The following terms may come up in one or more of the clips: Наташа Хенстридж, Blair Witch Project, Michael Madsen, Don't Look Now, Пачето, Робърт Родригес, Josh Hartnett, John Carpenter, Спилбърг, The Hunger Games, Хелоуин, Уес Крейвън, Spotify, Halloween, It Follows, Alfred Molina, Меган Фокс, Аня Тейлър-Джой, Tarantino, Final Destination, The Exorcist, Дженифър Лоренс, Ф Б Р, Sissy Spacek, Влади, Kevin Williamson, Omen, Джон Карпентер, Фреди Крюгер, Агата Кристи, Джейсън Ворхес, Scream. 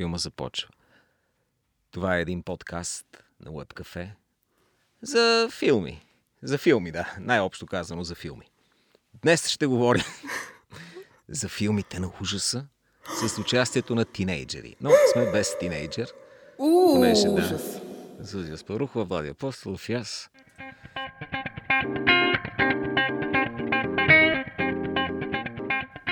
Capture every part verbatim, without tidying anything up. Филма започва. Това е един подкаст на Webcafe за филми. За филми, да. Най-общо казано за филми. Днес ще говорим за филмите на ужаса с участието на тинейджери. Но сме без тинейджер. Понеже, да. Ужас! Зузи Аспарухова, Влади Апостолов и аз.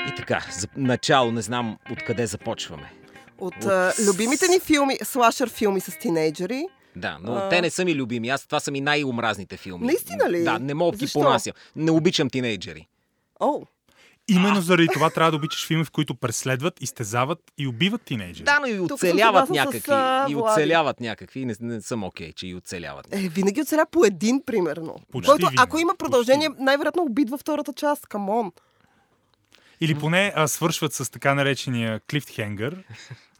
И така, за начало не знам откъде започваме. От, От... Uh, любимите ни филми, слашър филми с тинейджери. Да, но а... те не са ми любими. Аз това са ми най-омразните филми. Наистина ли? Да, не мога да ги понасям. Не обичам тинейджери. Оу. Именно заради това трябва да обичаш филми, в които преследват, изтезават и убиват тинейджери. Да, но и оцеляват някакви. С... И оцеляват някакви. Не, не съм окей, okay, че и оцеляват. Е, винаги оцеля по един, примерно. Почти който, ако има продължение, почти. Най-вероятно убит във втората част. Камон. Или поне а, свършват с така наречения клифтхенгър.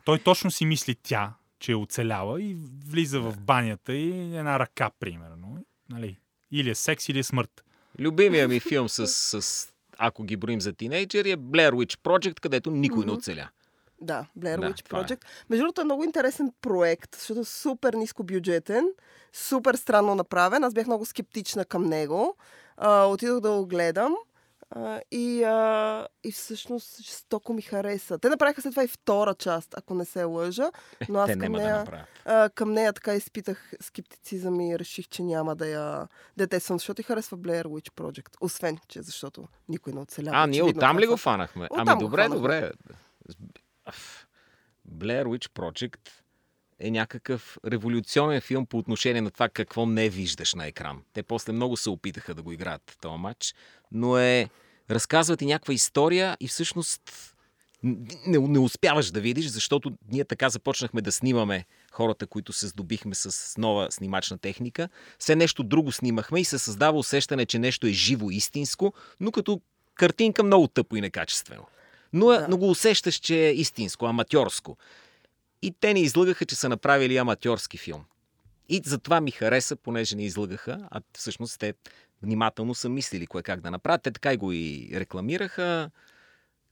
Той точно си мисли тя, че е оцеляла и влиза в банята и една ръка, примерно. Нали? Или е секс, или е смърт. Любимия ми филм с... с... ако ги броим за тинейджери, е Blair Witch Project, където никой mm-hmm. не оцеля. Да, Blair Witch да, Project. Е. Между другото е много интересен проект, защото е супер нискобюджетен, супер странно направен. Аз бях много скептична към него. А, отидох да го гледам а, и, а, и всъщност жестоко ми хареса. Те направиха след това и втора част, ако не се лъжа. Но аз към нея, да а, към нея така изпитах скептицизъм и реших, че няма да я детествам, защото и харесва Blair Witch Project. Освен, че защото никой не оцелява. А, ние оттам ли го фанахме? Оттам ами го добре, фанахме. Добре. Blair Witch Project е някакъв революционен филм по отношение на това какво не виждаш на екран. Те после много се опитаха да го играят този матч, но е... разказват и някаква история и всъщност не, не успяваш да видиш, защото ние така започнахме да снимаме хората, които се здобихме с нова снимачна техника. Все нещо друго снимахме и се създава усещане, че нещо е живо, истинско, но като картинка много тъпо и некачествено. Но, да. но го усещаш, че е истинско, аматьорско. И те не излъгаха, че са направили аматьорски филм. И затова ми хареса, понеже не излъгаха, а всъщност те внимателно са мислили кое как да направят. Те така и го и рекламираха,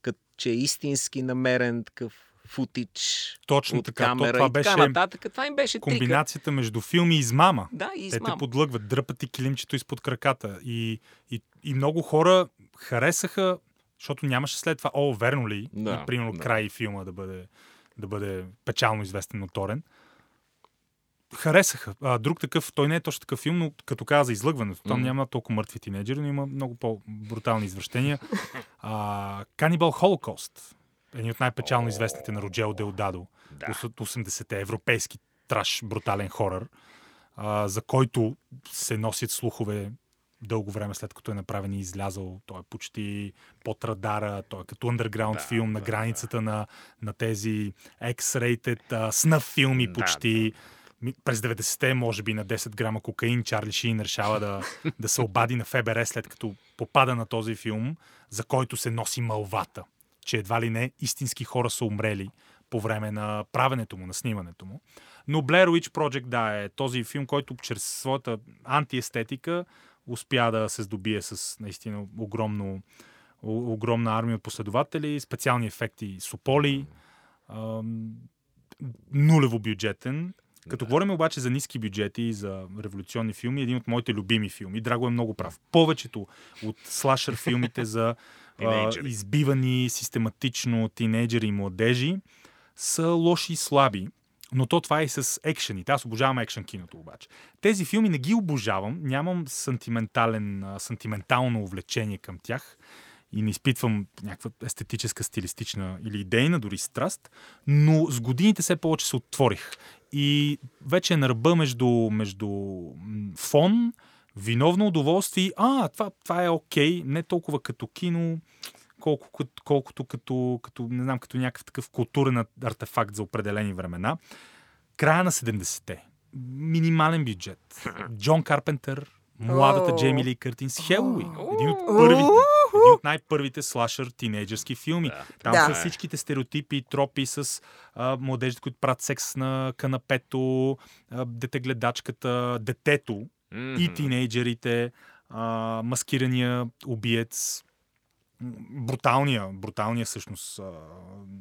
като че е истински намерен такъв футич. Точно от така, камера, то това беше, така нататък. Това им беше комбинацията трика. Между филм и измама. Да, и измама. Те те подлъгват, дръпат и килимчето изпод краката. И, и, и много хора харесаха, защото нямаше след това, о, верно ли, да, например, да. Край филма да бъде, да бъде печално известен, ноторен. Харесаха. А, друг такъв, той не е точно такъв филм, но като каза излъгването, там mm. няма толкова мъртви тинейджери, но има много по-брутални извращения. А, Cannibal Holocaust, един от най-печално oh. известните на Роджело Деодадо. Да. осемдесетте европейски траш, брутален хорър, а, за който се носят слухове дълго време след като е направен и излязъл. Той е почти под радара, той е като underground да, филм на границата да, да. На, на тези X-rated снъф филми почти. Да, да. През деветдесетте, може би, на десет грама кокаин, Чарли Шин решава да, да се обади на Ф Б Р, след като попада на този филм, за който се носи мълвата, че едва ли не истински хора са умрели по време на правенето му, на снимането му. Но Blair Witch Project, да, е този филм, който чрез своята антиестетика успя да се здобие с наистина огромно, огромна армия последователи, специални ефекти, суполи, нулево бюджетен. Като да. Говорим обаче за ниски бюджети и за революционни филми, един от моите любими филми, Драго е много прав. Повечето от слашър филмите за а, избивани систематично тинейджери и младежи са лоши и слаби, но то това е и с екшените. Аз обожавам екшен киното обаче. Тези филми не ги обожавам, нямам сантиментален, сантиментално увлечение към тях и не изпитвам някаква естетическа, стилистична или идейна, дори страст, но с годините все повече се отворих. И вече е на ръба между, между фон, виновно удоволствие, а, това, това е окей, okay, не толкова като кино, колко, колкото като, като, не знам, като някакъв такъв културен артефакт за определени времена. Края на седемдесетте. Минимален бюджет. Джон Карпентер, младата oh. Джейми Ли Къртис, Хелоуин. Един от първите. Един от най-първите слашър тинейджерски филми. Да, там да. Са всичките стереотипи и тропи с а, младежите, които правят секс на канапето, а, детегледачката, детето mm-hmm. и тинейджерите, а, маскирания убиец, бруталния, бруталния всъщност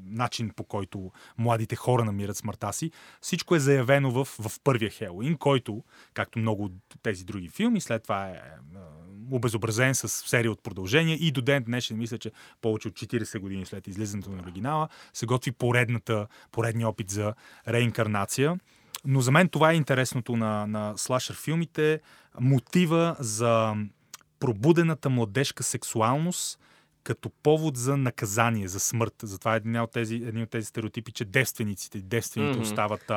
начин, по който младите хора намират смъртта си, всичко е заявено в, в първия Хелоуин, който, както много от тези други филми, след това е обезобразен с серия от продължения и до ден днешен, мисля, че повече от четирийсет години след излизането на оригинала, се готви поредната, поредния опит за реинкарнация. Но за мен това е интересното на, на слашър филмите. Мотива за пробудената младежка сексуалност като повод за наказание, за смърт. Затова е един от тези, един от тези стереотипи, че девствениците, девствените mm-hmm. остават,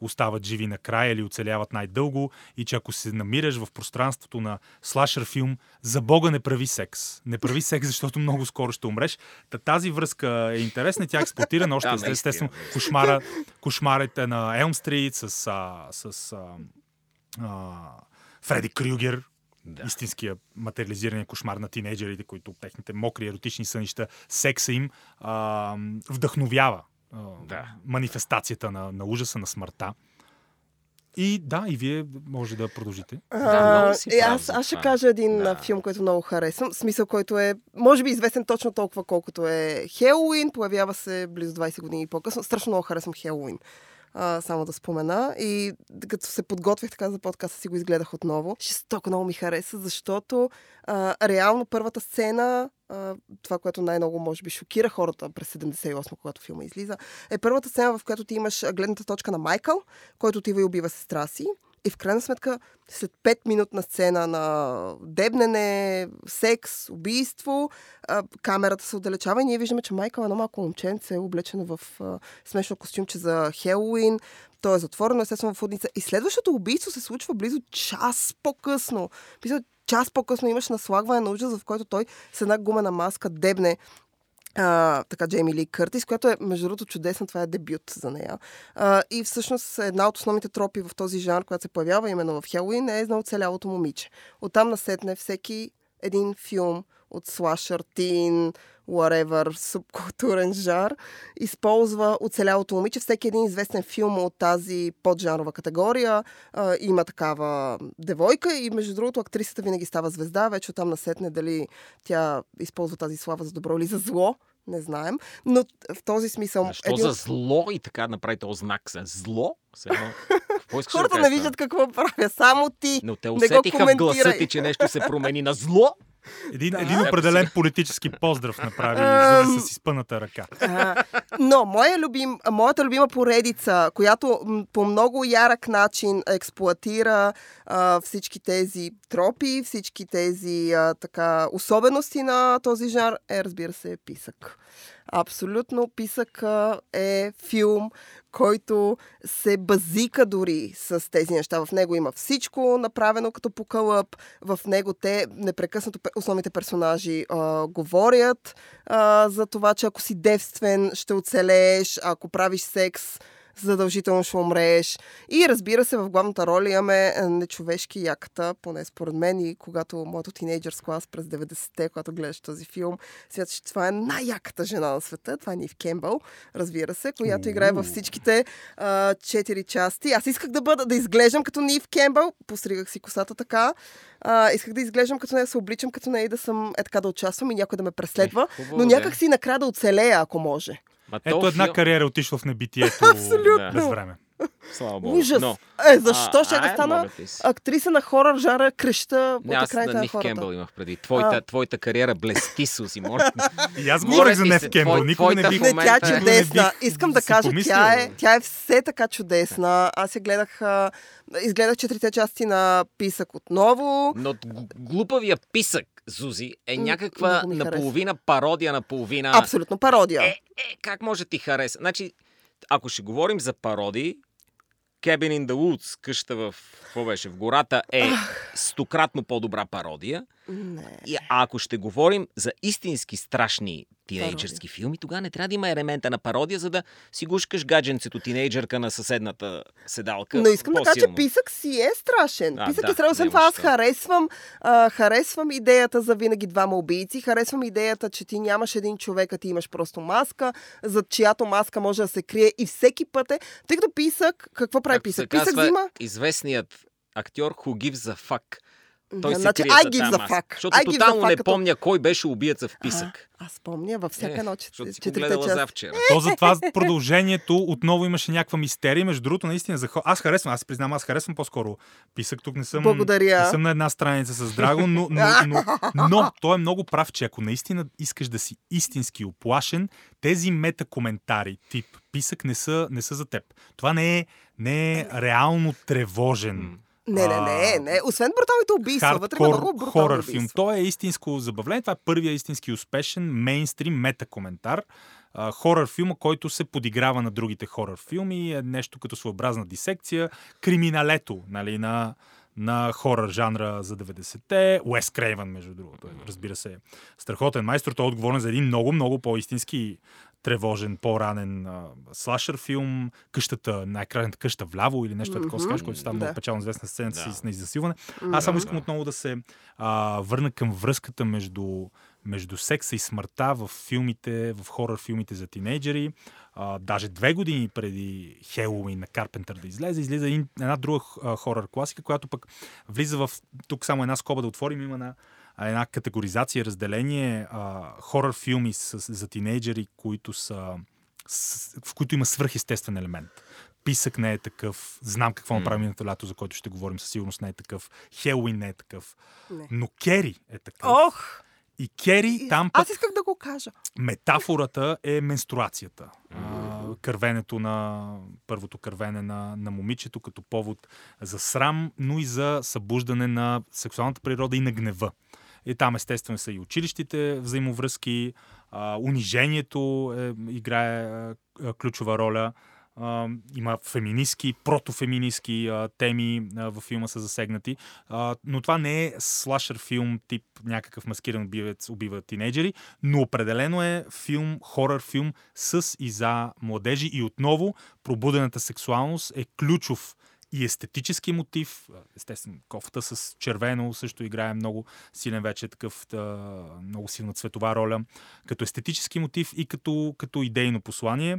остават живи накрая или оцеляват най-дълго и че ако се намираш в пространството на слашър филм, за Бога не прави секс. Не прави секс, защото много скоро ще умреш. Та, тази връзка е интересна, тя експлоатира още, да, естествено, кошмара, кошмарите на Елм Стрит с, а, с а, а, Фреди Крюгер, да. Истинския материализиран кошмар на тинейджерите, които техните мокри еротични сънища, секса им а, вдъхновява а, да. манифестацията на, на ужаса, на смъртта. И да, и вие може да продължите. А, да, е, аз, аз ще кажа един да. филм, който много харесвам. Смисъл, който е, може би, известен точно толкова, колкото е Хелоуин. Появява се близо двайсет години по-късно. Страшно много харесвам Хелоуин. Uh, само да спомена. И като се подготвих така за подкаста, си го изгледах отново. Жестоко много ми хареса, защото uh, реално първата сцена, uh, това, което най-много може би шокира хората през седемдесет и осма, когато филма излиза, е първата сцена, в която ти имаш гледната точка на Майкъл, който отива и убива сестра си. И в крайна сметка, след пет минутна сцена на дебнене, секс, убийство, камерата се отдалечава и ние виждаме, че Майкъл е едно малко момченце, е облечено в смешно костюмче за Хелоуин. То е затворено, естествено, в худница. И следващото убийство се случва близо час по-късно. Писал, час по-късно имаш наслагване на ужас, в който той с една гумена маска дебне А, така Джейми Ли Къртис, която е, между другото, чудесна, това е дебют за нея. А, и всъщност една от основните тропи в този жанр, която се появява именно в Хелоуин, е за оцелялото момиче. Оттам насетне всеки един филм от слашър, тин, whatever, субкултурен жар, използва оцелялото момиче. Всеки един известен филм от тази поджанрова категория а, има такава девойка и, между другото, актрисата винаги става звезда. Вече оттам насетне дали тя използва тази слава за добро или за зло, не знаем. Но в този смисъл... Защо един... за зло и така направи този знак? Зло? Сега... Хората не виждат какво правя. Само ти. Но те усетиха в гласа ти, че нещо се промени на зло. Един, да, един определен политически поздрав направи Зузи с изпъната ръка. А, но моя любим, моята любима поредица, която по много ярък начин експлоатира а, всички тези тропи, всички тези а, така, особености на този жанр, е, разбира се, е Писък. Абсолютно. Писък е филм, който се базика дори с тези неща. В него има всичко направено като по кълъп. В него те непрекъснато основните персонажи а, говорят а, за това, че ако си девствен, ще оцелееш, ако правиш секс, задължително ще умрееш. И разбира се, в главната роля имаме нечовешки яката, поне според мен, и когато моето тинейджърс клас през деветдесетте, когато гледаш този филм, смяташ, че това е най-яката жена на света. Това е Нив Кембъл, разбира се, която играе във всичките а, четири части. Аз исках да бъда, да изглеждам като Нив Кембъл, постригах си косата така, а, исках да изглеждам като нея, да се обличам като нея и да съм е така да участвам и някой да ме преследва, е, хубаво, но някак си накрая да оцелея, ако може. Ето фил... една кариера отишла в небитието без време. Слава Богу. Ужас. Но, е, защо а, ще да стана актриса на хорър жанра, креща по крайната на Нив Кембъл имах преди. Твоята, твоята кариера блести, Сузи. Може... И аз говорих за Нив Кембъл. Никога не бих... Не, тя е чудесна. Искам да кажа, тя е, тя е все така чудесна. Аз я гледах... Изгледах четирите части на Писък отново. Но глупавия Писък, Зузи, е някаква наполовина пародия на половина. Абсолютно пародия. Е, е, как може ти хареса? Значи, ако ще говорим за пародии, Cabin in the Woods, къща в, какво беше, в гората, е стократно по-добра пародия. Не. И ако ще говорим за истински страшни тинейджърски филми, тогава не трябва да има елемента на пародия, за да си гушкаш гадженцето тинейджърка на съседната седалка. Но искам по-силно да кажа, че Писък си е страшен. А, Писък да, е страшен. Това аз харесвам, а, харесвам идеята за винаги двама убийци, харесвам идеята, че ти нямаш един човек, а ти имаш просто маска, зад чиято маска може да се крие и всеки път е. Тъй като Писък, какво прави Писък? Писък взима... Известният актьор Хугив Зафак. Той се крие за там аз. Защото тотално не помня кой беше убиеца в писък. Аз помня във всяка нощ. Защото си го гледала завчера. То затова продължението отново имаше някаква мистерия. Между другото, наистина, за... аз харесвам, аз признавам, аз харесвам по-скоро писък. Тук не съм, не съм на една страница с Драго, но, но, но, но, но той е много прав, че ако наистина искаш да си истински оплашен, тези метакоментари тип писък не са, не са за теб. Това не е, не е реално тревожен. Не, не, не, не. Освен бруталните убийства, вътре има много брутални хорър убийства. Филм. Той е истинско забавление. Това е първия истински успешен мейнстрим метакоментар. Хорър филма, който се подиграва на другите хорър филми. Е нещо като своеобразна дисекция. Криминалето, нали, на, на хорър жанра за деветдесетте. Уес Крейвън, между другото. Разбира се, страхотен майстор. Той е отговорен за един много, много по-истински тревожен, по-ранен а, слашър филм, къщата, най-крайната къща вляво или нещо mm-hmm. такова, скаш, който става да. много печално известна сцена да. с неизасилване. Mm-hmm. Аз само искам отново да се а, върна към връзката между, между секса и смъртта в филмите, в хорър филмите за тинейджери. А, даже две години преди Halloween на Карпентър да излезе, излиза една друга хорър класика, която пък влиза в... Тук само една скоба да отворим, има на една категоризация, разделение, а, хорър филми с, за тинейджери, които са, с, в които има свръхестествен елемент. Писък не е такъв, знам какво направим mm. на лято, за който ще говорим, със сигурност не е такъв, Хелуин не е такъв, не. но Кери е такъв. Ох! И Кери там пък... Аз исках да го кажа. Метафората е менструацията. Mm-hmm. Кървенето на... Първото кървене на, на момичето като повод за срам, но и за събуждане на сексуалната природа и на гнева. И там естествено са и училищите взаимовръзки, а, унижението е, играе а, ключова роля. А, има феминистки, протофеминистки а, теми а, във филма са засегнати. А, но това не е слашър филм тип някакъв маскиран убивец убива тинейджери, но определено е филм, хорър филм с и за младежи. И отново пробудената сексуалност е ключов и естетически мотив. Естествено, кофта с червено също играе много силен вече такъв, много силна цветова роля. Като естетически мотив и като, като идейно послание.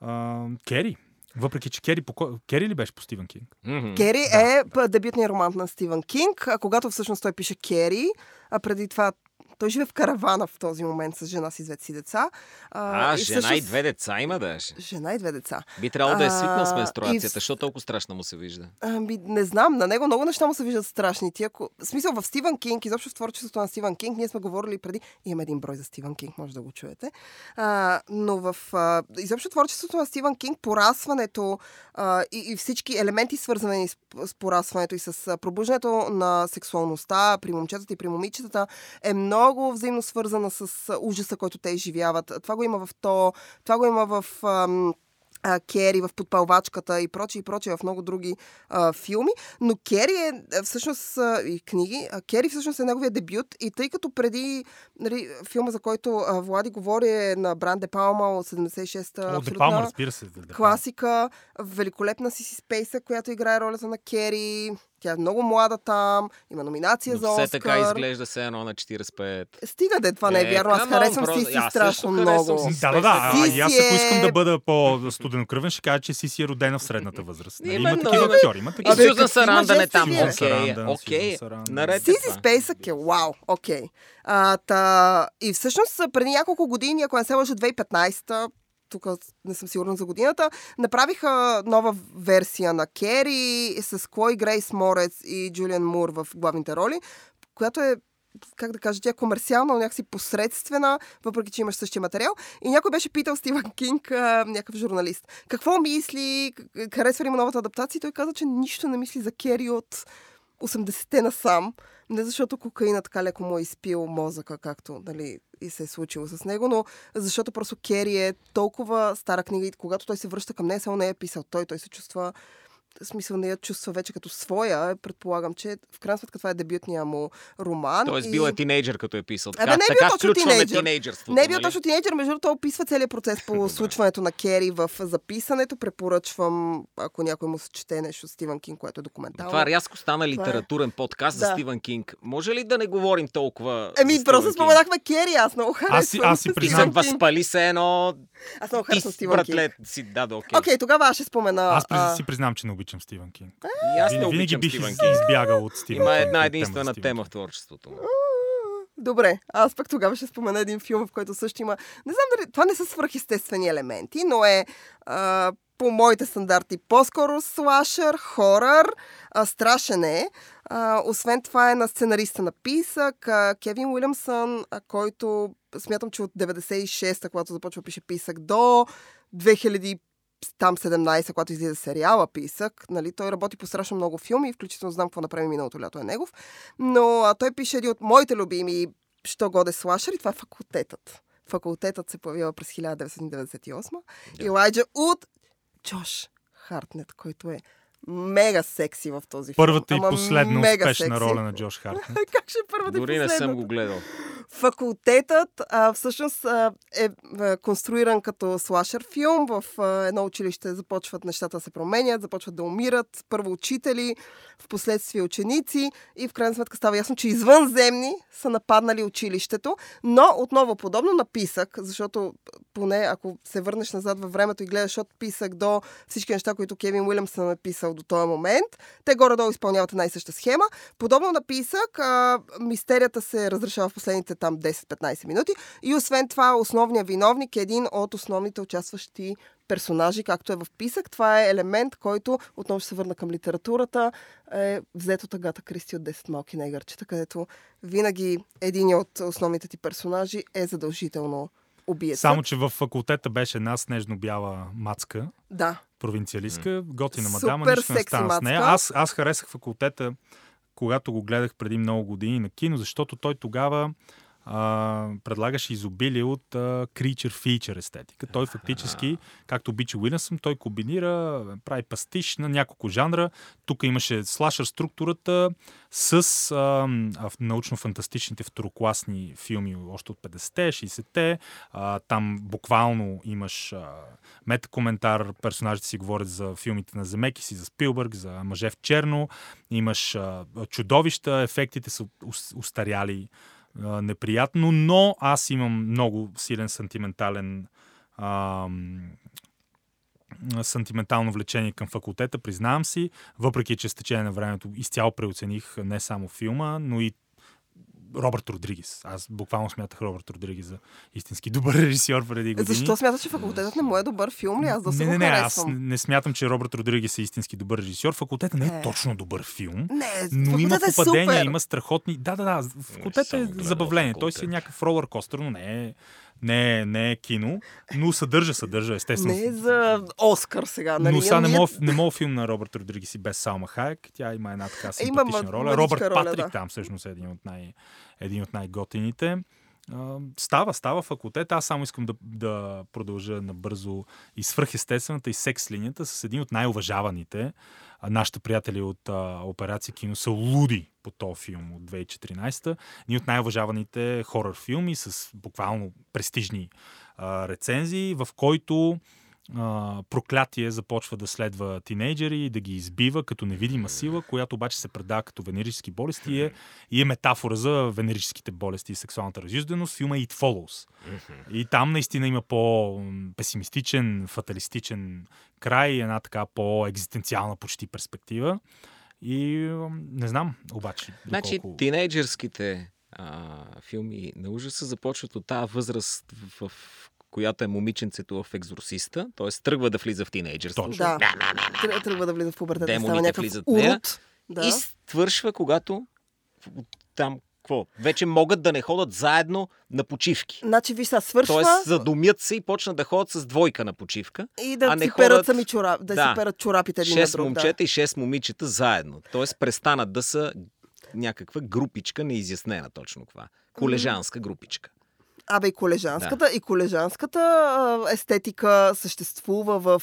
А, Кери. Въпреки, че Кери, по... Кери ли беше по Стивен Кинг? Mm-hmm. Кери да, е да. дебютният роман на Стивен Кинг, а когато всъщност той пише Кери, а преди това той живе в каравана в този момент с жена си, с две си деца. А, а и жена също... и две деца има даже. Жена и две деца. Би трябвало да е свикнал с менструацията. Защо в... толкова страшно му се вижда? Ами, не знам. На него много неща му се виждат страшни. Ти, ако... В смисъл, в Стивен Кинг, изобщо в творчеството на Стивен Кинг, ние сме говорили преди... Има един брой за Стивен Кинг, може да го чуете. А, но в а... изобщо творчеството на Стивен Кинг, порасването а, и, и всички елементи, свързани с, с порасването и с пробуждането на сексуалността при момчетата и при момичетата, е много много взаимно свързана с ужаса, който те изживяват. Това го има в то, това го има в ам, а, Кери, в подпалвачката и проче, и проче, в много други а, филми. Но Кери е всъщност а, и книги. А, Кери всъщност е неговия дебют. И тъй като преди нали, филма, за който а, Влади говори е на Бран де Палма от седемдесет и шеста, О, абсолютна Палма, разбира се, класика, великолепна Сиси Спейсък, която играе ролята на Кери. Тя е много млада там, има номинация но за Оскар. Все така изглежда се едно на четирийсет и пет. Стига де, това е, не е вярно. Аз харесвам Сиси си страшно много. Да, да, да. Сиси аз ако искам да бъда по-студенокръвен, ще кажа, че Сиси е родена в средната възраст. Нали? Има такива актьори. Има такива. И Сюзан Сарандън е там. Окей, наред. Сиси Спейсък е вау, окей. И всъщност преди няколко години, ако не се лъжа две хиляди и петнадесета, тук не съм сигурна за годината, направиха нова версия на Кери с Клой Грейс Морец и Джулиан Мур в главните роли, която е, как да кажа, тя е комерциална, но някакси посредствена, въпреки че имаш същия материал. И някой беше питал Стивен Кинг, а, някакъв журналист, какво мисли, харесва ли му новата адаптация? И той каза, че нищо не мисли за Кери от осемдесетте насам. Не защото кокаина така леко му е изпил мозъка, както, нали, и се е случило с него, но защото просто Кери е толкова стара книга и когато той се връща към нея, само не е писал той, той се чувства, в смисъл не я чувства вече като своя, предполагам, че в крайна сметка това е дебютния му роман. Тоест и... бил е тинейджър, като е писал. Така, а, не е бил точно тинейджър. Не е бил точно тинейджър, между другото описва целият процес по случването на Кери в записането. Препоръчвам, ако някой му се чете нещо с Стивен Кинг, което е документално. Това рязко стана литературен е... подкаст да. за Стивен Кинг. Може ли да не говорим толкова? Еми, просто споменахме Кери, аз много харесвам. Аз си признам, възпали се едно Аз много харесвам Стивън братлет, Кинг. Си, да, да, окей. Окей, тогава аз ще спомена... Аз а... си признам, че не обичам Стивън Кинг. И аз не обичам Стивън Кинг. Винаги бих избягал от Стивън Кинг. Има една единствена тема в творчеството му. Добре, аз пък тогава ще спомена един филм, в който също има... Не знам дали... Това не са свръхестествени елементи, но е... А... по моите стандарти. По-скоро слашер, хорър, а, страшен е. А, освен това е на сценариста на писък, а, Кевин Уилямсън, а, който смятам, че от деветдесет и шеста, когато започва пише писък, до две хиляди седемнадесета, когато излиза сериала писък. Нали, той работи по страшно много филми, включително знам какво направи миналото лято е негов. Но а, той пише един от моите любими що годе слашер и това е Факултетът. Факултетът се появява през хиляда деветстотин деветдесет и осма. Да. Илайджа Уд, Джош Хартнет, който е мега секси в този филм. Първата и последна успешна роля на Джош Хартнет. Как ще първата и последната? Дори не съм го гледал. Факултетът а, всъщност а, е а, конструиран като слашер филм. В а, едно училище започват нещата да се променят, започват да умират. Първо учители, в последствие ученици и в крайна сметка става ясно, че извънземни са нападнали училището. Но отново подобно на писък, защото поне ако се върнеш назад във времето и гледаш от писък до всички неща, които Кевин Уилямсън е писал до този момент, те горе-долу изпълняват една и съща схема. Подобно на писък, а, мистерията се разрешава в последните там десет-петнадесет минути. И освен това, основният виновник е един от основните участващи персонажи, както е в писък. Това е елемент, който, отново ще се върна към литературата, е взето от Агата Кристи от десет малки негърчета, където винаги един от основните ти персонажи е задължително убиеца. Само, че в Факултета беше една снежно-бяла мацка, да, провинциалистка, готина мадама, нищо не стана с нея. Аз, аз харесах Факултета, когато го гледах преди много години на кино, защото той тогава Uh, предлагаше изобилие от uh, creature feature естетика. Той фактически, както обича Уилямсън, той комбинира, прави пастиш на няколко жанра. Тук имаше слашър структурата с uh, научно-фантастичните второкласни филми още от петдесетте, шейсетте. Uh, там буквално имаш uh, метакоментар. Персонажите си говорят за филмите на Земекис и за Спилбърг, за Мъже в черно. Имаш uh, чудовища, ефектите са устаряли неприятно, но аз имам много силен сантиментален а, сантиментално влечение към Факултета, признавам си, въпреки че с течение на времето изцяло преоцених не само филма, но и Робърт Родригес. Аз буквално смятах Робърт Родригес за истински добър режисьор преди години. Защо смяташ, че Факултетът не му е добър филм ли? Аз да се не, не, го харесвам. Не, не, аз не смятам, че Робърт Родригес е истински добър режисьор. Факултетът не е не. точно добър филм, не, но има попадения, е има страхотни... Да, да, да. Факултетът е забавление. Факултет. Той си е някакъв ролър костър, но не е... Не, не е кино, но съдържа, съдържа, естествено. Не е за Оскар сега. Нали? Но сега не мога ние... филм на Робърт Родригес и без Салма Хайек. Тя има една така симпатична има роля. Робърт роля, Патрик да. Там всъщност е един от, най, един от най-готините. Става, става Факултет. Аз само искам да, да продължа набързо и свръхестествената и секс линията с един от най-уважаваните. Нашите приятели от а, Операция Кино са луди по този филм от две хиляди и четиринадесета. Един от най-уважаваните хорър филми с буквално престижни а, рецензии, в който а, проклятие започва да следва тинейджери и да ги избива като невидима сила, която обаче се предава като венерически болести и е, и е метафора за венерическите болести и сексуалната разюзденост. Филма It Follows. И там наистина има по-песимистичен, фаталистичен край, една така по-екзистенциална почти перспектива. И не знам, обаче... Значи, доколко... тинейджерските а, филми на ужаса започват от тази възраст, в, в която е момиченцето в Екзорсиста, т.е. тръгва да влиза в тинейджерство. Да. Тръгва да влиза в пубертета. Демоните влизат в нея. Да. И свършва, когато там... Какво? Вече могат да не ходят заедно на почивки. Значи, виж, са свършва... Тоест, задумят се и почнат да ходят с двойка на почивка. И да, а не си, ходят... перат сами чорап... да, да си перат чорапите един на друг. шест момчета да. И шест момичета заедно. Тоест, престанат да са някаква групичка, неизяснена точно това. Колежанска групичка. Абе, и колежанската, да. И колежанската естетика съществува в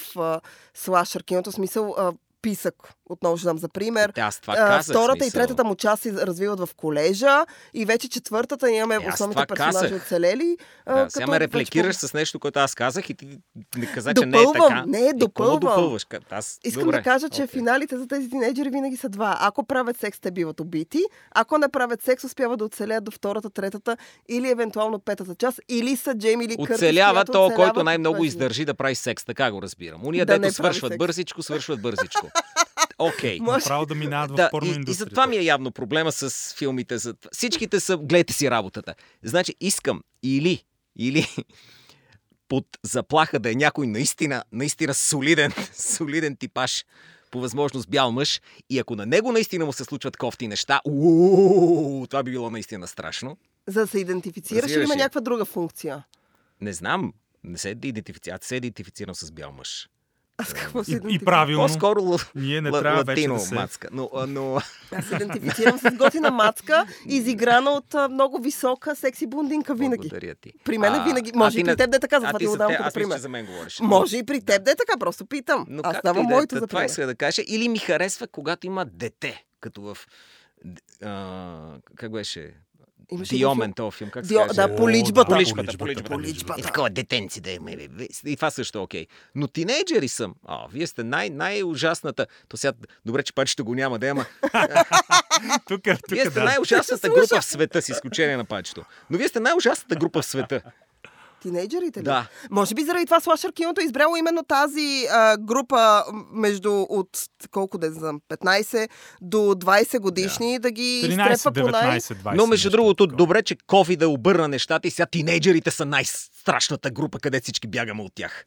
слашър киното. В смисъл... списък. Отново ще дам за пример. Те, аз това казах, втората смисъл. И третата му част се развиват в колежа и вече четвъртата имаме е, основните персонажи оцелели. Да, сега ме репликираш с нещо, което аз казах и ти не каза, че допълвам, не е така. Не, допълвам. Допълваш? Аз... Искам Добре. да кажа, че okay. финалите за тези тинейджери винаги са два. Ако правят секс, те биват убити. Ако не правят секс, успяват да оцелят до втората, третата или евентуално петата част. Или са Джейми Ли Къртис. Оцелява то, който най-много издържи да прави секс. Така го разбирам. Уния, дето свършват бързичко, свършват бързичко. Окей. Okay. Направо да минават в порно индустрията. И затова ми е явно проблема с филмите. Всичките са, гледайте си работата. Значи, искам или, или под заплаха да е някой наистина, наистина солиден, солиден типаж, по възможност бял мъж, и ако на него наистина му се случват кофти неща, уу, това би било наистина страшно. За да се идентифицираш или има някаква друга функция? Не знам. Не се идентифицирам. Аз се идентифицирам с бял мъж. Аз какво се идентифицирам? И правилно. По-скоро ние не л- трябва латино да се... мацка. Но, но... Аз се идентифицирам с готина мацка, изиграна от много висока секси блондинка винаги. Благодаря ти. При мен а, винаги. Може и при теб да е така, за това ти го дам като пример. За мен говориш. Може и при теб да е така, просто питам. Но аз давам моето за пример. Това иска да кажа. Или ми харесва, когато има дете, като в... А, как беше... Диомен този филм, как се Дио... каже? Да, по личбата. По личбата, по личбата. По личбата. И такова детенци да има. И това също е окей. Okay. Но тинейджери съм. О, вие сте най- най-ужасната... То сега... Добре, че Пачето го няма, да има. Тука, тука, вие сте да. най-ужасната група в света, с изключение на Пачето. Но вие сте най-ужасната група в света. Тинейджерите ли? Да. Може би заради това слашър киното е избрало именно тази а, група между от колко да знам, петнайсет до двайсет годишни, да, да ги изтрепва по най... двайсет, но между другото, добре, че COVID да обърна нещата и сега тинейджерите са най-страшната група, къде всички бягаме от тях.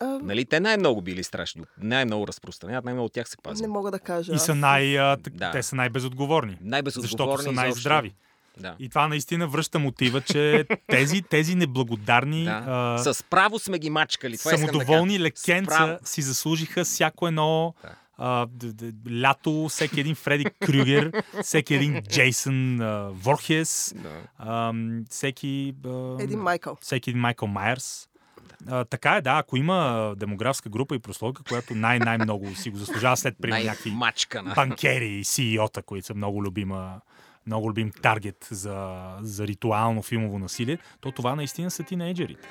А... Нали? Те най-много били страшни, най-много разпространяват, най-много от тях се пазят. Не мога да кажа. И са най... А, да. Те са най-безотговорни. Най-безотговорни. Защото са най-здрави. Да. И това наистина връща мотива, че тези, тези неблагодарни... Да. А... С право сме ги мачкали. Това самодоволни да лекенца справ... си заслужиха всяко едно да. а, д- д- лято, всеки един Фреди Крюгер, всеки един Джейсън а, Ворхес, да. а, всеки, а, един Майкъл. всеки един Майкъл Майерс. А, така е, да, ако има демографска група и прослойка, която най-най-много си го заслужава след пример някакви банкери и Си И О-та, които са много любима много любим таргет за, за ритуално филмово насилие, то това наистина са тинейджерите.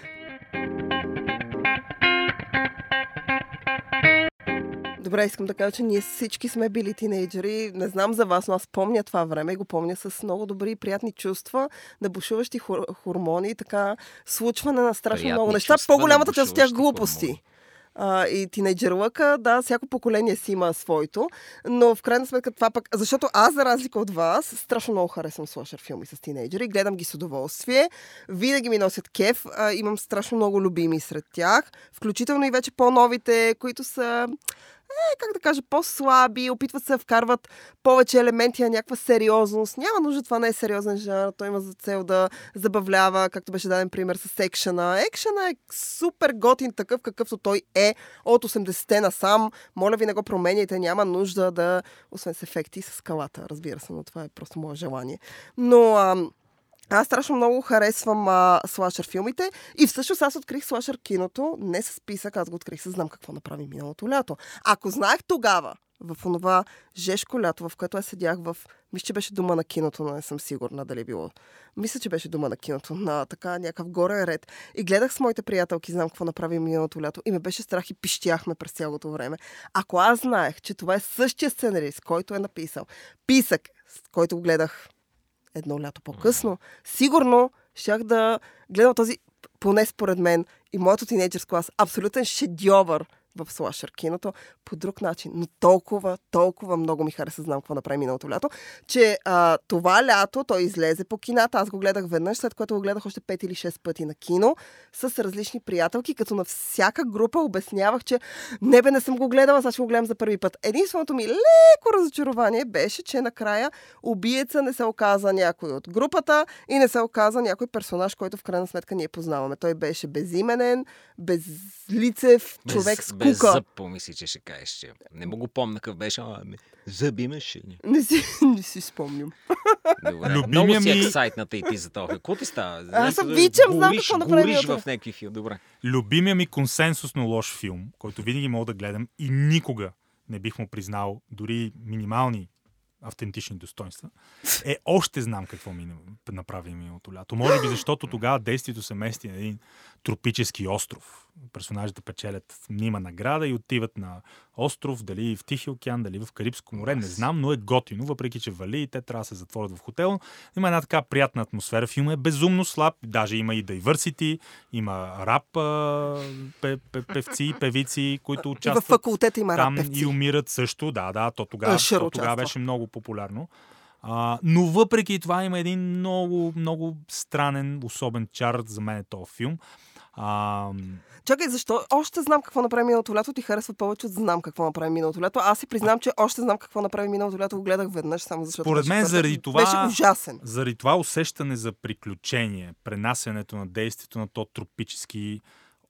Добре, искам да кажа, че ние всички сме били тинейджери. Не знам за вас, но аз помня това време и го помня с много добри и приятни чувства, набушуващи хор- хормони и така случване на страшно приятни много неща. По-голямата част от тях глупости. Хормони. Uh, и тинейджерлъка, да, всяко поколение си има своето, но в крайна сметка това пък... Защото аз, за разлика от вас, страшно много харесвам слашър филми с тинейджери, гледам ги с удоволствие, винаги ми носят кеф, uh, имам страшно много любими сред тях, включително и вече по-новите, които са... Е, как да кажа, по-слаби, опитват се да вкарват повече елементи на някаква сериозност. Няма нужда, това не е сериозен жанр, той има за цел да забавлява, както беше даден пример с екшена. Екшена е супер готин такъв, какъвто той е от осемдесетте насам. Моля ви, не го променяйте, няма нужда да... Освен с ефекти и с скалата, разбира се, но това е просто мое желание. Но... Ам... Аз страшно много харесвам а, слашър филмите и всъщност аз открих слашър киното не с списък, аз го открих с знам какво направи миналото лято. Ако знаех тогава, в онова жешко лято, в което аз седях в... Мисля, че беше Дома на киното, но не съм сигурна дали било. Мисля, че беше Дома на киното, на така някакъв горен ред. И гледах с моите приятелки, знам какво направи миналото лято и ме беше страх и пищяхме през цялото време. Ако аз знаех, че това е същия сценарист, който е написал писък, който го гледах едно лято по-късно, сигурно щях да гледам този, поне според мен и моето тинейджерско аз, абсолютен шедьовър в слашър киното, по друг начин. Но толкова, толкова много ми хареса, знам какво направи миналото лято, че а, това лято той излезе по кината. Аз го гледах веднъж, след което го гледах още пет или шест пъти на кино с различни приятелки, като на всяка група обяснявах, че не бе, не съм го гледала, сега ще го гледам за първи път. Единственото ми леко разочарование беше, че накрая убиеца не се оказа някой от групата и не се оказа някой персонаж, който в крайна сметка ние познаваме. Той беше безименен, безлицев човек с без зъб, помисли, че ще кажеш, че не мога помня какъв беше, а зъби имаше ли? Не си, не си спомням. Добре, любимия много си ексайтната и ти за това. Какво ти става? Аз съм вичам, знам какво направи. Гориш в някакви филм, добре. Любимия ми консенсусно лош филм, който винаги мога да гледам и никога не бих му признал дори минимални автентични достоинства, е още знам какво ми направи миналото лято. Може би защото тогава действието се мести на един тропически остров. Персонажите печелят нима награда и отиват на остров, дали в Тихи океан, дали в Карибско море, не знам, но е готино, въпреки че вали и те трябва да се затворят в хотел. Има една така приятна атмосфера. Филмът е безумно слаб, даже има и diversity, има рап певци, певици, които участват. В факултета има рап певци. И умират също, да, да, то тогава тога беше много популярно. А, но въпреки това има един много, много странен, особен чар за мен е този филм. А... Чакай, защо? Още знам какво направи миналото лято. Ти харесва повече от знам какво направи миналото лято. Аз си признам, че още знам какво направи миналото лято. Го гледах веднъж, само защото... Поред мен, заради това... Беше ужасен. Заради това усещане за приключение, пренасенето на действието на то тропически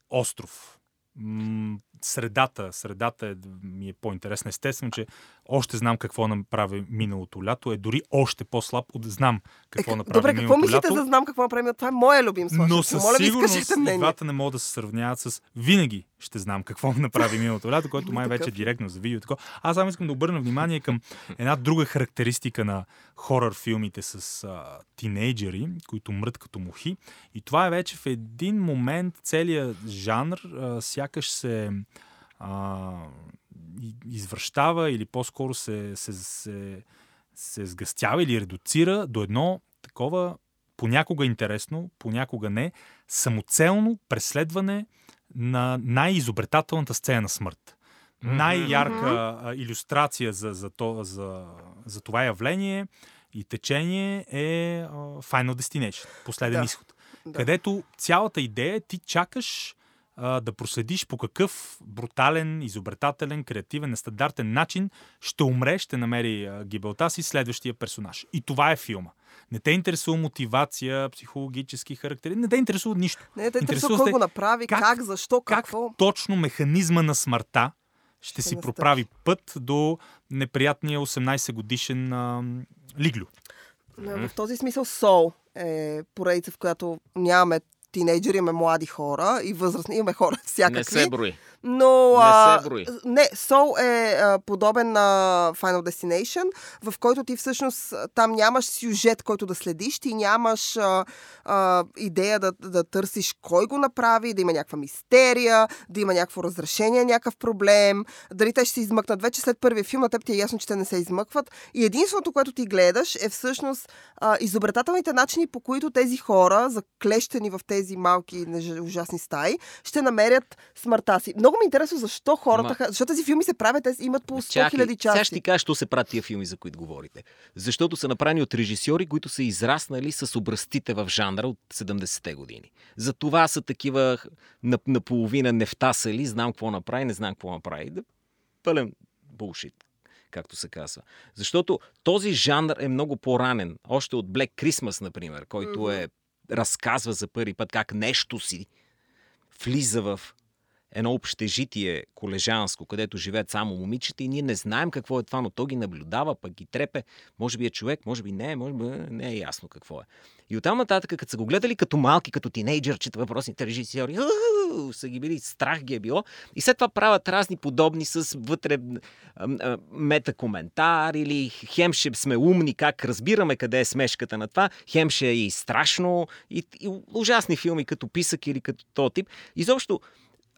остров. М- средата, средата ми е по-интересна. Естествено, че още знам какво направи миналото лято е дори още по-слаб от знам какво е, направи добре, миналото лято. Добре, какво мислите лято, за знам какво направи миналото лято? Това е моя любим слаша. Но със сигурност двата не могат да се сравняват с винаги ще знам какво направи миналото лято, който май вече директно за видео. Такова. Аз само искам да обърна внимание към една друга характеристика на хорър филмите с а, тинейджери, които мрът като мухи. И това е вече в един момент целият жанр а, сякаш се а, извръщава или по-скоро се, се, се, се сгъстява или редуцира до едно такова понякога интересно, понякога не, самоцелно преследване на най-изобретателната сцена на смърт. Mm-hmm. Най-ярка а, илюстрация за, за, то, за, за това явление и течение е а, Final Destination, последен да. изход. Да. Където цялата идея е ти чакаш а, да проследиш по какъв брутален, изобретателен, креативен, нестандартен начин ще умре, ще намери а, гибелта си следващия персонаж. И това е филма. Не те интересува мотивация, психологически характери. Не те интересува нищо. Не те интересува кой го направи, как, как защо, какво. Как точно механизма на смъртта ще, ще си проправи път до неприятния осемнайсет годишен а, лиглю. Но, в този смисъл Soul е поредица, в която нямаме тинейджери, имаме млади хора и възрастни, имаме хора всякакви. Не се брои. Но, не, се брои. А, не, Soul е а, подобен на Final Destination, в който ти всъщност там нямаш сюжет, който да следиш, ти нямаш а, а, идея да, да търсиш кой го направи, да има някаква мистерия, да има някакво разрешение, някакъв проблем, дали те ще се измъкнат. Вече след първия филм на теб ти е ясно, че те не се измъкват. И единственото, което ти гледаш е всъщност а, изобретателните начини, по които тези хора, заклещени в тези малки ужасни стаи, ще намерят смъртта си. Много ми интересно защо хората... Ама... Защото тези филми се правят, те имат по сто хиляди части. Сега ще ти кажа, що се правят тия филми, за които говорите. Защото са направени от режисьори, които са израснали с образците в жанра от седемдесетте години. За това са такива наполовина невтасали, знам какво направи, не знам какво направи. Да, пълен булшит, както се казва. Защото този жанр е много по-ранен. Още от Black Christmas, например, който е разказва за първи път как нещо си влиза в едно общежитие колежанско, където живеят само момичета и ние не знаем какво е това, но то ги наблюдава, пък ги трепе. Може би е човек, може би не е, може би не е ясно какво е. И оттам нататък, като са го гледали като малки, като тинейджърчета, въпросните режисьори, са ги били, страх ги е било. И след това правят разни подобни с вътре метакоментар или хем ще сме умни, как разбираме къде е смешката на това, хем ще е и страшно, и, и ужасни филми като Писък или като този тип. Изобщо,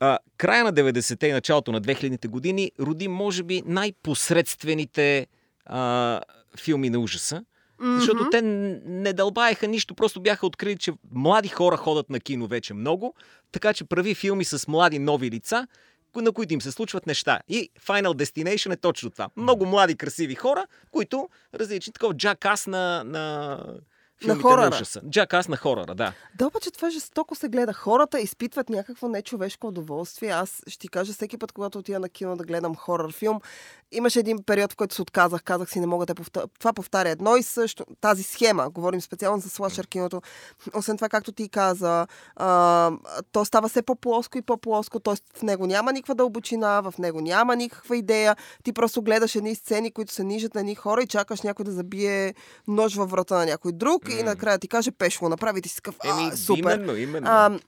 Uh, края на деветдесетте и началото на две хилядните години роди, може би, най-посредствените uh, филми на ужаса. Mm-hmm. Защото те не дълбаеха нищо, просто бяха открили, че млади хора ходят на кино вече много, така че прави филми с млади нови лица, на които им се случват неща. И Final Destination е точно това. Много млади, красиви хора, които различни, такова джакас на... на... на хорора. Джак, аз на хорора, да. Да, обаче това жестоко се гледа. Хората изпитват някакво нечовешко удоволствие. Аз ще ти кажа, всеки път, когато отида на кино да гледам хорор филм, имаше един период, в който се отказах. Казах си, не мога да повтаря. Това повтаря едно и също. Тази схема, говорим специално за слашър киното. Освен това, както ти каза, а, то става все по-плоско и по-плоско. Тоест в него няма никаква дълбочина, в него няма никаква идея. Ти просто гледаш едни сцени, които се нижат на едни хора и чакаш някой да забие нож във врата на някой друг. И накрая ти каже, пешло, направи ти си такъв, а, супер. Именно, именно. А,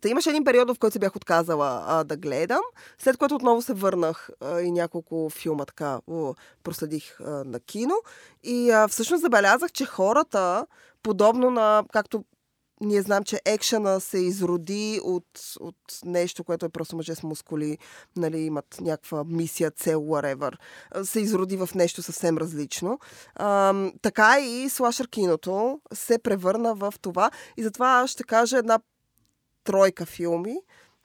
Та имаше един период, в който се бях отказала а, да гледам, след което отново се върнах а, и няколко филма така о, проследих а, на кино. И а, всъщност забелязах, че хората, подобно на, както ние знам, че екшена се изроди от, от нещо, което е просто мъже с мускули, нали, имат някаква мисия, цел, whatever, се изроди в нещо съвсем различно. А, така и слашър киното се превърна в това. И затова аз ще кажа една тройка филми,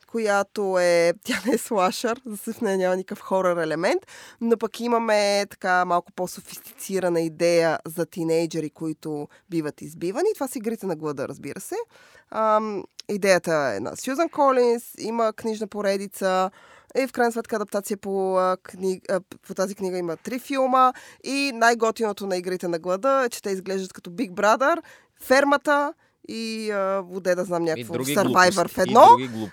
която е... Тя не е слашър, за нея няма никакъв хорър елемент, но пък имаме така малко по-софистицирана идея за тинейджери, които биват избивани. Това са игрите на глада, разбира се. Ам, идеята е на Сюзан Колинс, има книжна поредица и в крайна сметка адаптация по, книг... по тази книга има три филма и най-готиното на игрите на глада е, че те изглеждат като Big Brother, Фермата и воде да знам някакво Survivor в едно.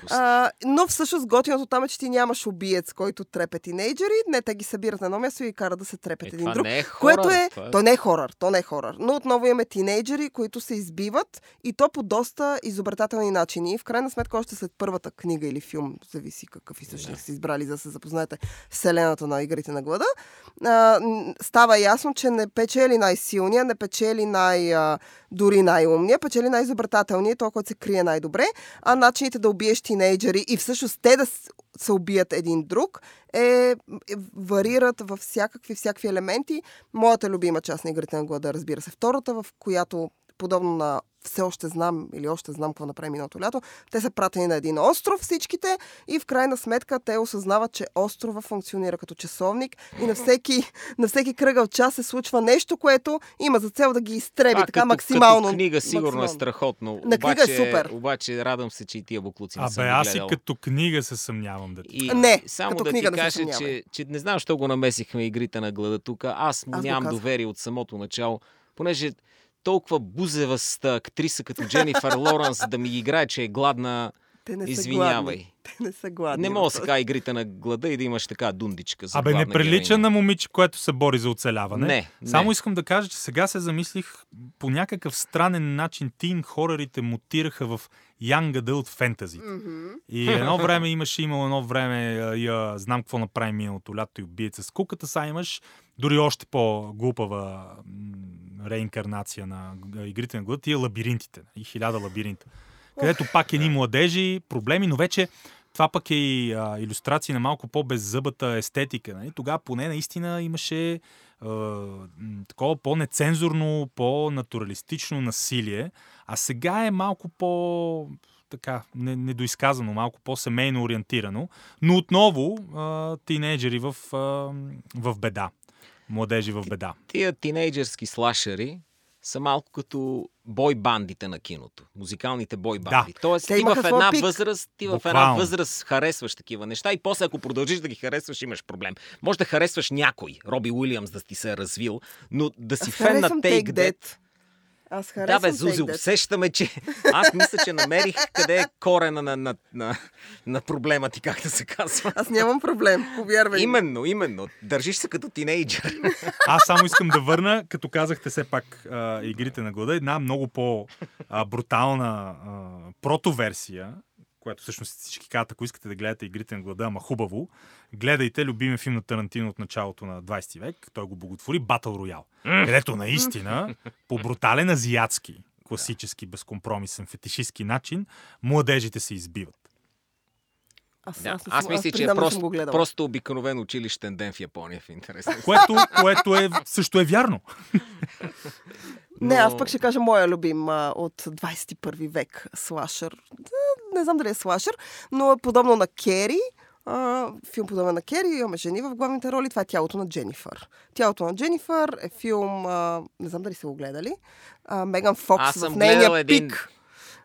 А, но всъщност готиното там е, че ти нямаш убиец, който трепе тинейджери. Не, те ги събират на едно място и карат да се трепят е, един друг. Не е хорър, което е... Това... То не е хорър, то не е хорър. Но отново имаме тинейджери, които се избиват и то по доста изобретателни начини. В крайна сметка още след първата книга или филм, зависи какъв източник yeah. си избрали, за да се запознаете вселената на игрите на глада, а, става ясно, че не печели най-силния, не печели най- дори най-умния, печели най-изобретателния, то, който се крие най-добре, а начините да убиеш тинейджери и всъщност те да се убият един друг, е, варират във всякакви, всякакви елементи. Моята любима част на игрите на глада, разбира се. Втората, в която, подобно на все още знам или още знам какво направи миналото лято, те са пратени на един остров всичките и в крайна сметка те осъзнават, че острова функционира като часовник и на всеки, на всеки кръгъл час се случва нещо, което има за цел да ги изтреби, а, така като, максимално. Като книга сигурно максимално. Е страхотно. На книга обаче, е супер. Обаче радвам се, че и тия буклуци не съм гледал. Абе, аз и като книга се съмнявам. Да ти... и не, само като да книга ти да кажа, че, че не знам, що го намесихме игрите на глада тук. Аз, аз нямам доверие от самото начало, понеже толкова бузеваста актриса като Дженифър Лоренс да ми играе, че е гладна. Те не извинявай. Са Те не са гладни. Не мога сега игрите на глада и да имаш така дундичка за гладна. Абе, не прилича на момиче, което се бори за оцеляване. Не, не. Само искам да кажа, че сега се замислих, по някакъв странен начин тин хорърите мутираха в young adult фентази. Mm-hmm. И едно време имаше, имало едно време, я, знам какво направи миналото лято и убиеца с куката, сега имаш дори още по-глупава реинкарнация на игрите на глада, тия лабиринтите. И хиляда лабиринта. Където пак едни младежи, проблеми, но вече това пък е и а, илюстрации на малко по-беззъбата естетика. Нали? Тогава поне наистина имаше е, такова по-нецензурно, по-натуралистично насилие, а сега е малко по... така, недоизказано, малко по-семейно ориентирано, но отново а, тинейджери в, а, в беда. Младежи в беда. Тия тинейджерски слашери са малко като бойбандите на киното. Музикалните бойбанди. Да. Тоест, ти в една възраст, ти в една възраст харесваш такива неща и после, ако продължиш да ги харесваш, имаш проблем. Може да харесваш някой, Роби Уилямс да ти се е развил, но да си фен на Take That. Аз харесвам. Да, бе, Зузи, усещаме, че аз мисля, че намерих къде е корена на, на, на, на проблема ти, как да се казва. Аз нямам проблем, повярвай. Именно, именно. Държиш се като тинейджър. Аз само искам да върна, като казахте все пак а, игрите на глада, една много по-брутална протоверсия, която всъщност всички казват, ако искате да гледате игрите на глада, ама хубаво, гледайте любимия филм на Тарантино от началото на двайсети век, той го боготвори, Батъл Роял, където наистина по брутален азиатски, класически, безкомпромисен, фетишистски начин младежите се избиват. Аз, да. аз, аз, аз мисля, че е просто, просто обикновен училищен ден в Япония, в интересно. Което, което е, също е вярно. Но... Не, аз пък ще кажа моя любим а, от двайсет и първи век слашър. Не знам дали е слашър, но подобно на Кери, а, филм подобен на Кери, имаме жени в главните роли, това е Тялото на Дженифър. Тялото на Дженифър е филм, а, не знам дали са го гледали, а, Меган Фокс в нейния един... пик.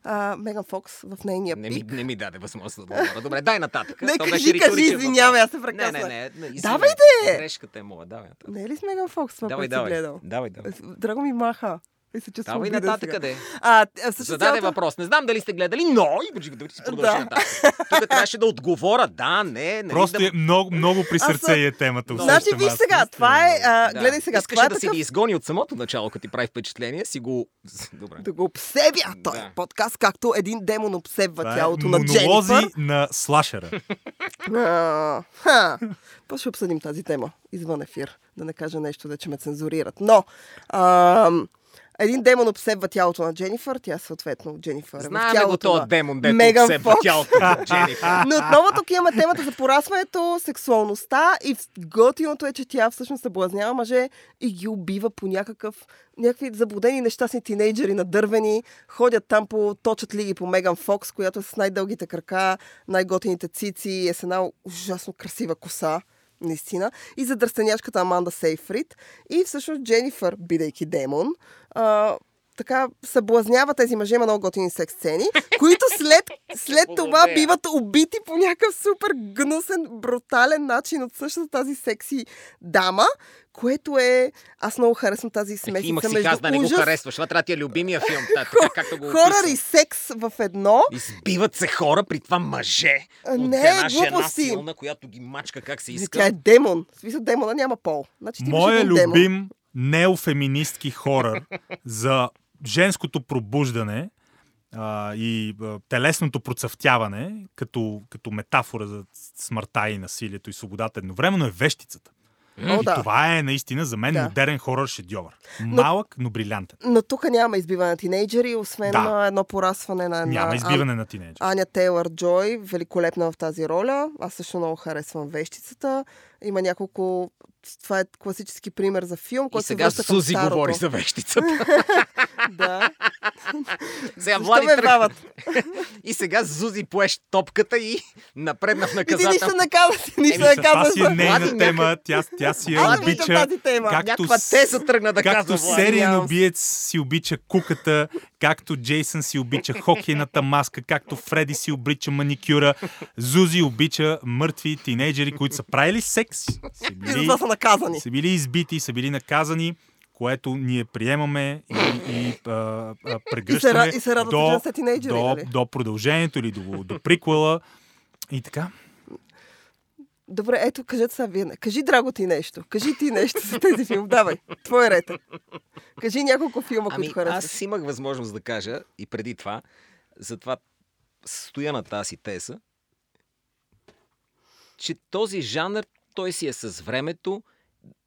А, Меган Фокс в нейния не пик. Ми, не ми даде възможност да говоря. Добре, дай нататък. Не, кажи, кажи, извинявай, аз се прекъсвам. Не, не, не. не Давайте! Грешката е моя, давай нататък. Не е ли с Меган Фокс това, което си гледал? Давай, давай. Драго ми маха. И се чувствам обида нататък сега. Къде? А, зададе цялата... въпрос. Не знам дали сте гледали, но... И да си продължи да. нататък. Тук трябваше да отговоря. Да, не... не Просто да... е много, много при сърце а, е темата. Значи, виж сега, това е... А, да. Гледай сега. Искаше е да такъв... си ги изгони от самото начало, като ти прави впечатление, си го... Добре. Да го обсебя този да. подкаст, както един демон обсебва да, тялото на Дженнифър. Монолози на слашера. После ще обсъдим тази тема извън ефир. Да не кажа нещо, да че ме цензурират. Но... Ам... Един демон обсебва тялото на Дженифър, тя съответно Дженифър. Знаем го този демон, дето Меган обсебва Фокс. Тялото на Дженифър. Но отново тук имаме темата за порасването, сексуалността и готиното е, че тя всъщност съблазнява мъже и ги убива по някакъв някакви заблудени нещастни тинейджери надървени, ходят там по точат лиги по Меган Фокс, която е с най-дългите крака, най-готините цици, е с една ужасно красива коса. Наистина, и за дръстенячката Аманда Сейфрид. И всъщност Дженифър, бидейки демон, а, така съблазнява тези мъже, има много готини секс сцени, които след, след това биват убити по някакъв супер гнусен, брутален начин от същата тази секси дама, което е... Аз много харесвам тази смесица между ужас... Имах си казна, не го харесваш. Това трябва ти е любимия филм. Та, така, както го описам. Хорър и секс в едно. Избиват се хора, при това мъже. От не, една жена силна, която ги мачка как се иска. Тя е демон. В смисъл, демона няма пол. Значи, ти моя любим демон. Неофеминистки хорър за женското пробуждане а, и а, телесното процъфтяване, като, като метафора за смъртта и насилието и свободата едновременно е Вещицата. Mm. И О, да. това е наистина за мен да. модерен хорър шедьовър. Малък, но, но брилянтен. Но тук няма избиване на тинейджери, освен да. едно порасване на... Няма избиване Ан... на тинейджери. Аня Тейлър-Джой, великолепна в тази роля. Аз също много харесвам Вещицата. Има няколко... Това е класически пример за филм, който се връща към старото. И сега Сузи говори за Вещицата. Да. Сега Влади тръгват. И сега Зузи поеш топката и напредна в наказателно. И ти нищо не казваш. Нищо не казваш. Това си е нейна тема. Тя си я обича. Някаква теза тръгна да казва. Както сериен убиец си обича куката, както Джейсън си обича хокейната маска, както Фреди си обича маникюра. Зузи обича мъртви тинейджери, които са правили секс. И са наказани. Са били избити, са били наказани, което ние приемаме и, и а, а, прегръщаме и се, и се до, до, до продължението или до, до приквела. И така. Добре, ето, кажете сега вие. Кажи, Драго, ти нещо. Кажи ти нещо за тези филм. Давай, твой ред. Кажи няколко филма, ами, които харесваш. Аз имах възможност да кажа и преди това. Затова стоя на тази теза, че този жанр, той си е с времето,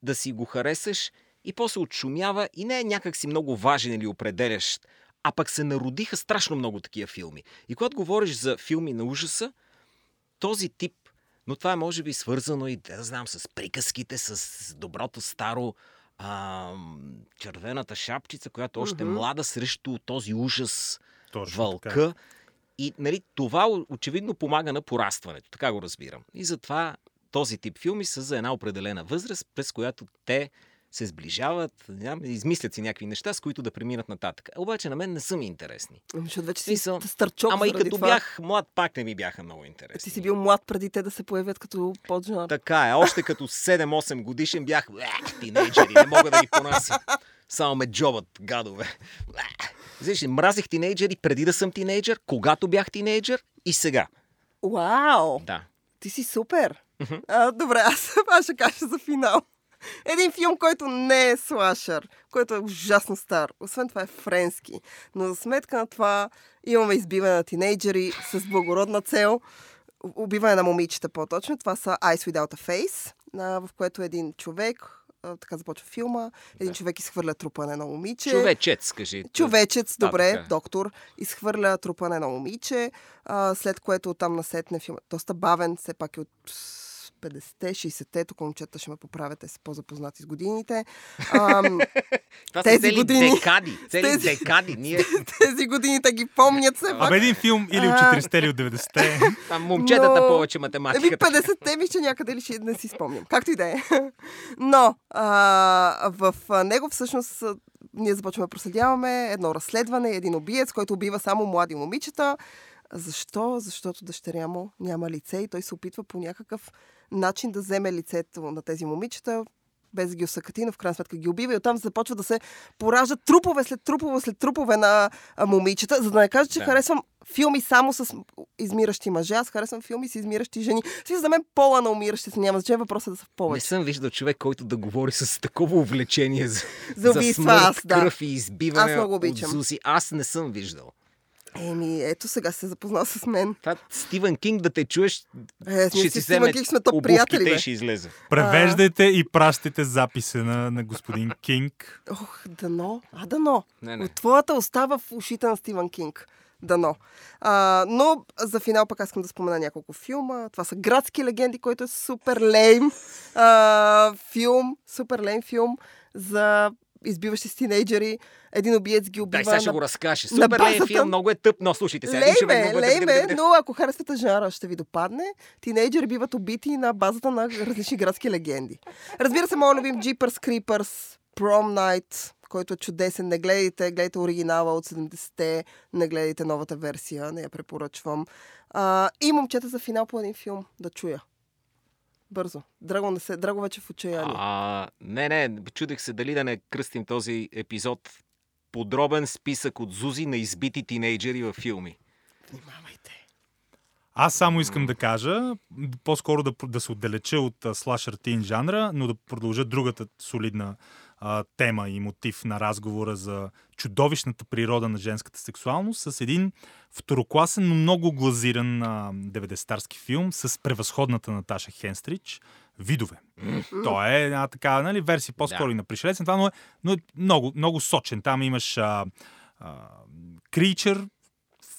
да си го харесаш и после отшумява и не е някак си много важен или определящ, а пък се народиха страшно много такива филми. И когато говориш за филми на ужаса, този тип, но това е може би свързано и да знам с приказките, с доброто старо а, червената шапчица, която още mm-hmm. е млада срещу този ужас. Точно вълка. Така. И нали, това очевидно помага на порастването, така го разбирам. И затова този тип филми са за една определена възраст, през която те се сближават, измислят си някакви неща, с които да преминат нататък. Обаче на мен не са ми интересни. Защото вече си стърчок. Ама и като това... бях млад, пак не ми бяха много интересни. Ти си бил млад преди те да се появят като поджанър. Така е. Още като седем-осем годишен бях тинейджери, не мога да ги понася. Само ме джобът, гадове. Знаеш, мразих тинейджери преди да съм тинейджер, когато бях тинейджер и сега. Вау! Да. Ти си супер! Uh-huh. А, добре, аз, аз ще кажа за финал. Един филм, който не е слашър, който е ужасно стар. Освен това е френски. Но за сметка на това имаме избиване на тинейджери с благородна цел. Убиване на момичета по-точно. Това са Eyes Without a Face, в което един човек, така започва филма, един да. човек изхвърля трупа на едно момиче. Човечец, кажи. Човечец, добре, да, доктор. Изхвърля трупа на едно момиче, след което там насетне филма. Доста бавен, все пак е от петдесетте, шейсетте, тук момчета ще ме поправят, те са по-запознати с годините. Ам, това са цели години... декади. Цели тези... декади. Ние... тези годините ги помнят се. Абе един филм или от четиридесетте, или от деветдесетте. Там момчетата но... повече математиката. петдесетте ми ще някъде ли ще не си спомням. Както и да е. Но а, в него всъщност ние започваме да проследяваме едно разследване, един убиец, който убива само млади момичета. Защо? Защото дъщеря му няма лице и той се опитва по някакъв начин да вземе лицето на тези момичета, без да ги усъкати, но в крайна сметка ги убива и оттам започва да се пораждат трупове след трупове след трупове на момичета, за да не кажа, че да. харесвам филми само с измиращи мъже, аз харесвам филми с измиращи жени. Си за мен пола на умиращи се няма значение, въпросът е да са в повече. Не съм виждал човек, който да говори с такова увлечение за, за, за смърт, да. кръв и избиване. Аз много обичам. От Зузи. Аз не съм виждал. Еми, ето сега се запознал с мен. Та, Стивен Кинг, да те чуеш, е, ще си вземе обувките и ще излезе. Превеждайте а... и пращайте записа на, на господин Кинг. Ох, дано, а дано. Не, не. От твоята остава в ушите на Стивен Кинг. Дано. А, но за финал пък аз искам да спомена няколко филма. Това са Градски легенди, който е супер лейм а, филм. Супер лейм филм за... избиващи с тинейджери, един убиец ги убива. Дай, сега ще на... го разкаже. Супер лей филм, много е тъп, но слушайте сега. Лейме, лейме, но ако харесвате жанра, ще ви допадне. Тинейджери биват убити на базата на различни градски легенди. Разбира се, моят любим Jeepers Creepers, Prom Night, който е чудесен. Не гледайте, гледайте оригинала от седемдесетте, не гледайте новата версия, не я препоръчвам. А, и момчета за финал по един филм, да чуя. Бързо. Драго, не се, Драго вече в отчаяние. А, не, не, чудех се дали да не кръстим този епизод. Подробен списък от Зузи на избити тинейджери във филми. Внимавайте. Аз само искам да кажа, по-скоро да, да се отдалеча от слашър тин жанра, но да продължа другата солидна а, тема и мотив на разговора за чудовищната природа на женската сексуалност с един второкласен, но много глазиран деветдесетарски филм с превъзходната Наташа Хенстридж "Видове". Mm-hmm. Той е една така, нали, версия по-скоро да. и на пришелец, но е, но е много, много сочен. Там имаш а, а, кричър,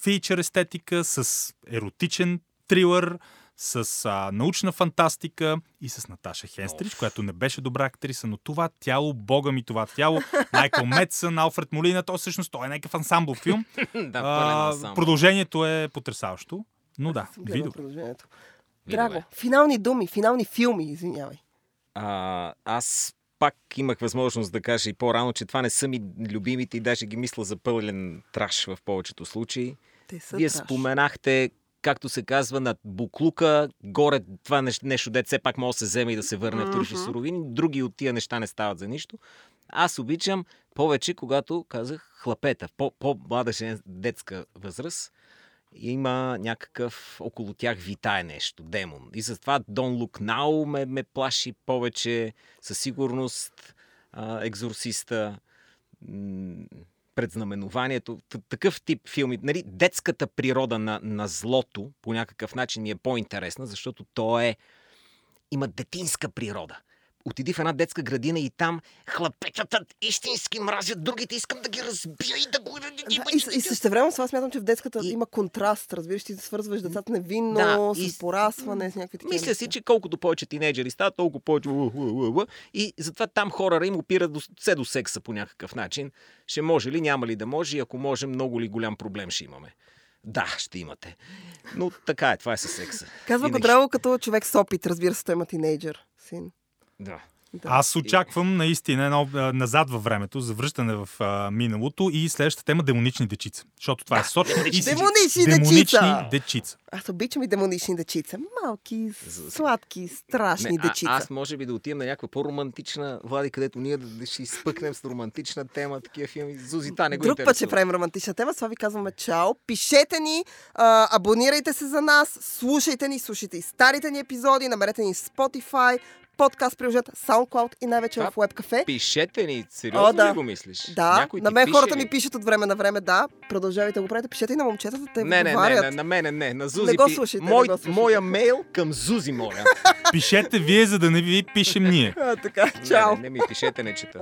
фичър естетика, с еротичен трилър, с а, научна фантастика и с Наташа Хенстридж, oh. която не беше добра актриса, но това тяло, бога ми това тяло, Майкъл Медсън, Алфред Молина, то всъщност той е някакъв ансамбл филм. да, а, продължението е потресаващо, но да, видове. Драго, финални думи, финални филми, извинявай. А, аз пак имах възможност да кажа и по-рано, че това не са ми любимите и даже ги мисля за пълен траш в повечето случаи. Вие траш. споменахте, както се казва, над буклука, горе това нещо, дет все пак може да се вземе и да се върне mm-hmm. в вторични суровини. Други от тия неща не стават за нищо. Аз обичам повече, когато казах хлапета, по-млада детска възраст. Има някакъв, около тях витае нещо, демон. И затова Don't Look Now ме, ме плаши повече, със сигурност а, Екзорсиста, м- предзнаменованието, т- такъв тип филми. Нали, детската природа на, на злото по някакъв начин ми е по-интересна, защото то е, има детинска природа. Отиди в една детска градина и там хлапетата истински мразят другите, искам да ги разбия и да го... Да, и и същевременно с това смятам, че в детската и... има контраст, разбираш, ти свързваш децата невинно, да, с и... порасване, с някакви такива... Мисля си, че колкото повече тинейджери стават, толкова повече... И затова там хората им опират до... все до секса по някакъв начин. Ще може ли, няма ли да може, и ако може, много ли голям проблем ще имаме. Да, ще имате. Но така е, това е със секса. Казва го Драго като човек с опит, разбира се, той има тинейджер син. Да. Аз очаквам наистина едно назад във времето, завръщане в а, миналото и следващата тема демонични дечица. Защото това е сочно. Демонични, демонични дечица. дечица. Аз обичам и демонични дечица. Малки, сладки, страшни не, дечица. А, аз може би да отидем на някаква по-романтична, Влади, където ние да, да ще изпъкнем с романтична тема, такива филми. Зузита не го интересува. Друг път ще правим романтична тема. Сега ви казваме чао. Пишете ни, а, абонирайте се за нас, слушайте ни, слушайте и старите ни епизоди, намерете ни в Spotify, подкаст приложат SoundCloud и най-вече в Webcafe. Пишете ни, сериозно О, да. ли го мислиш? Да, някой на мен пише... хората ми пишат от време на време, да. Продължавайте да го правите, пишете и на момчетата, те не, не, не, не, на мене не, на Зузи. Не го слушайте, Мой, не го слушайте. Моя мейл към Зузи, моля. Пишете вие, за да не ви пишем ние. А, така, чао. Не, не, не ми пишете, не чета.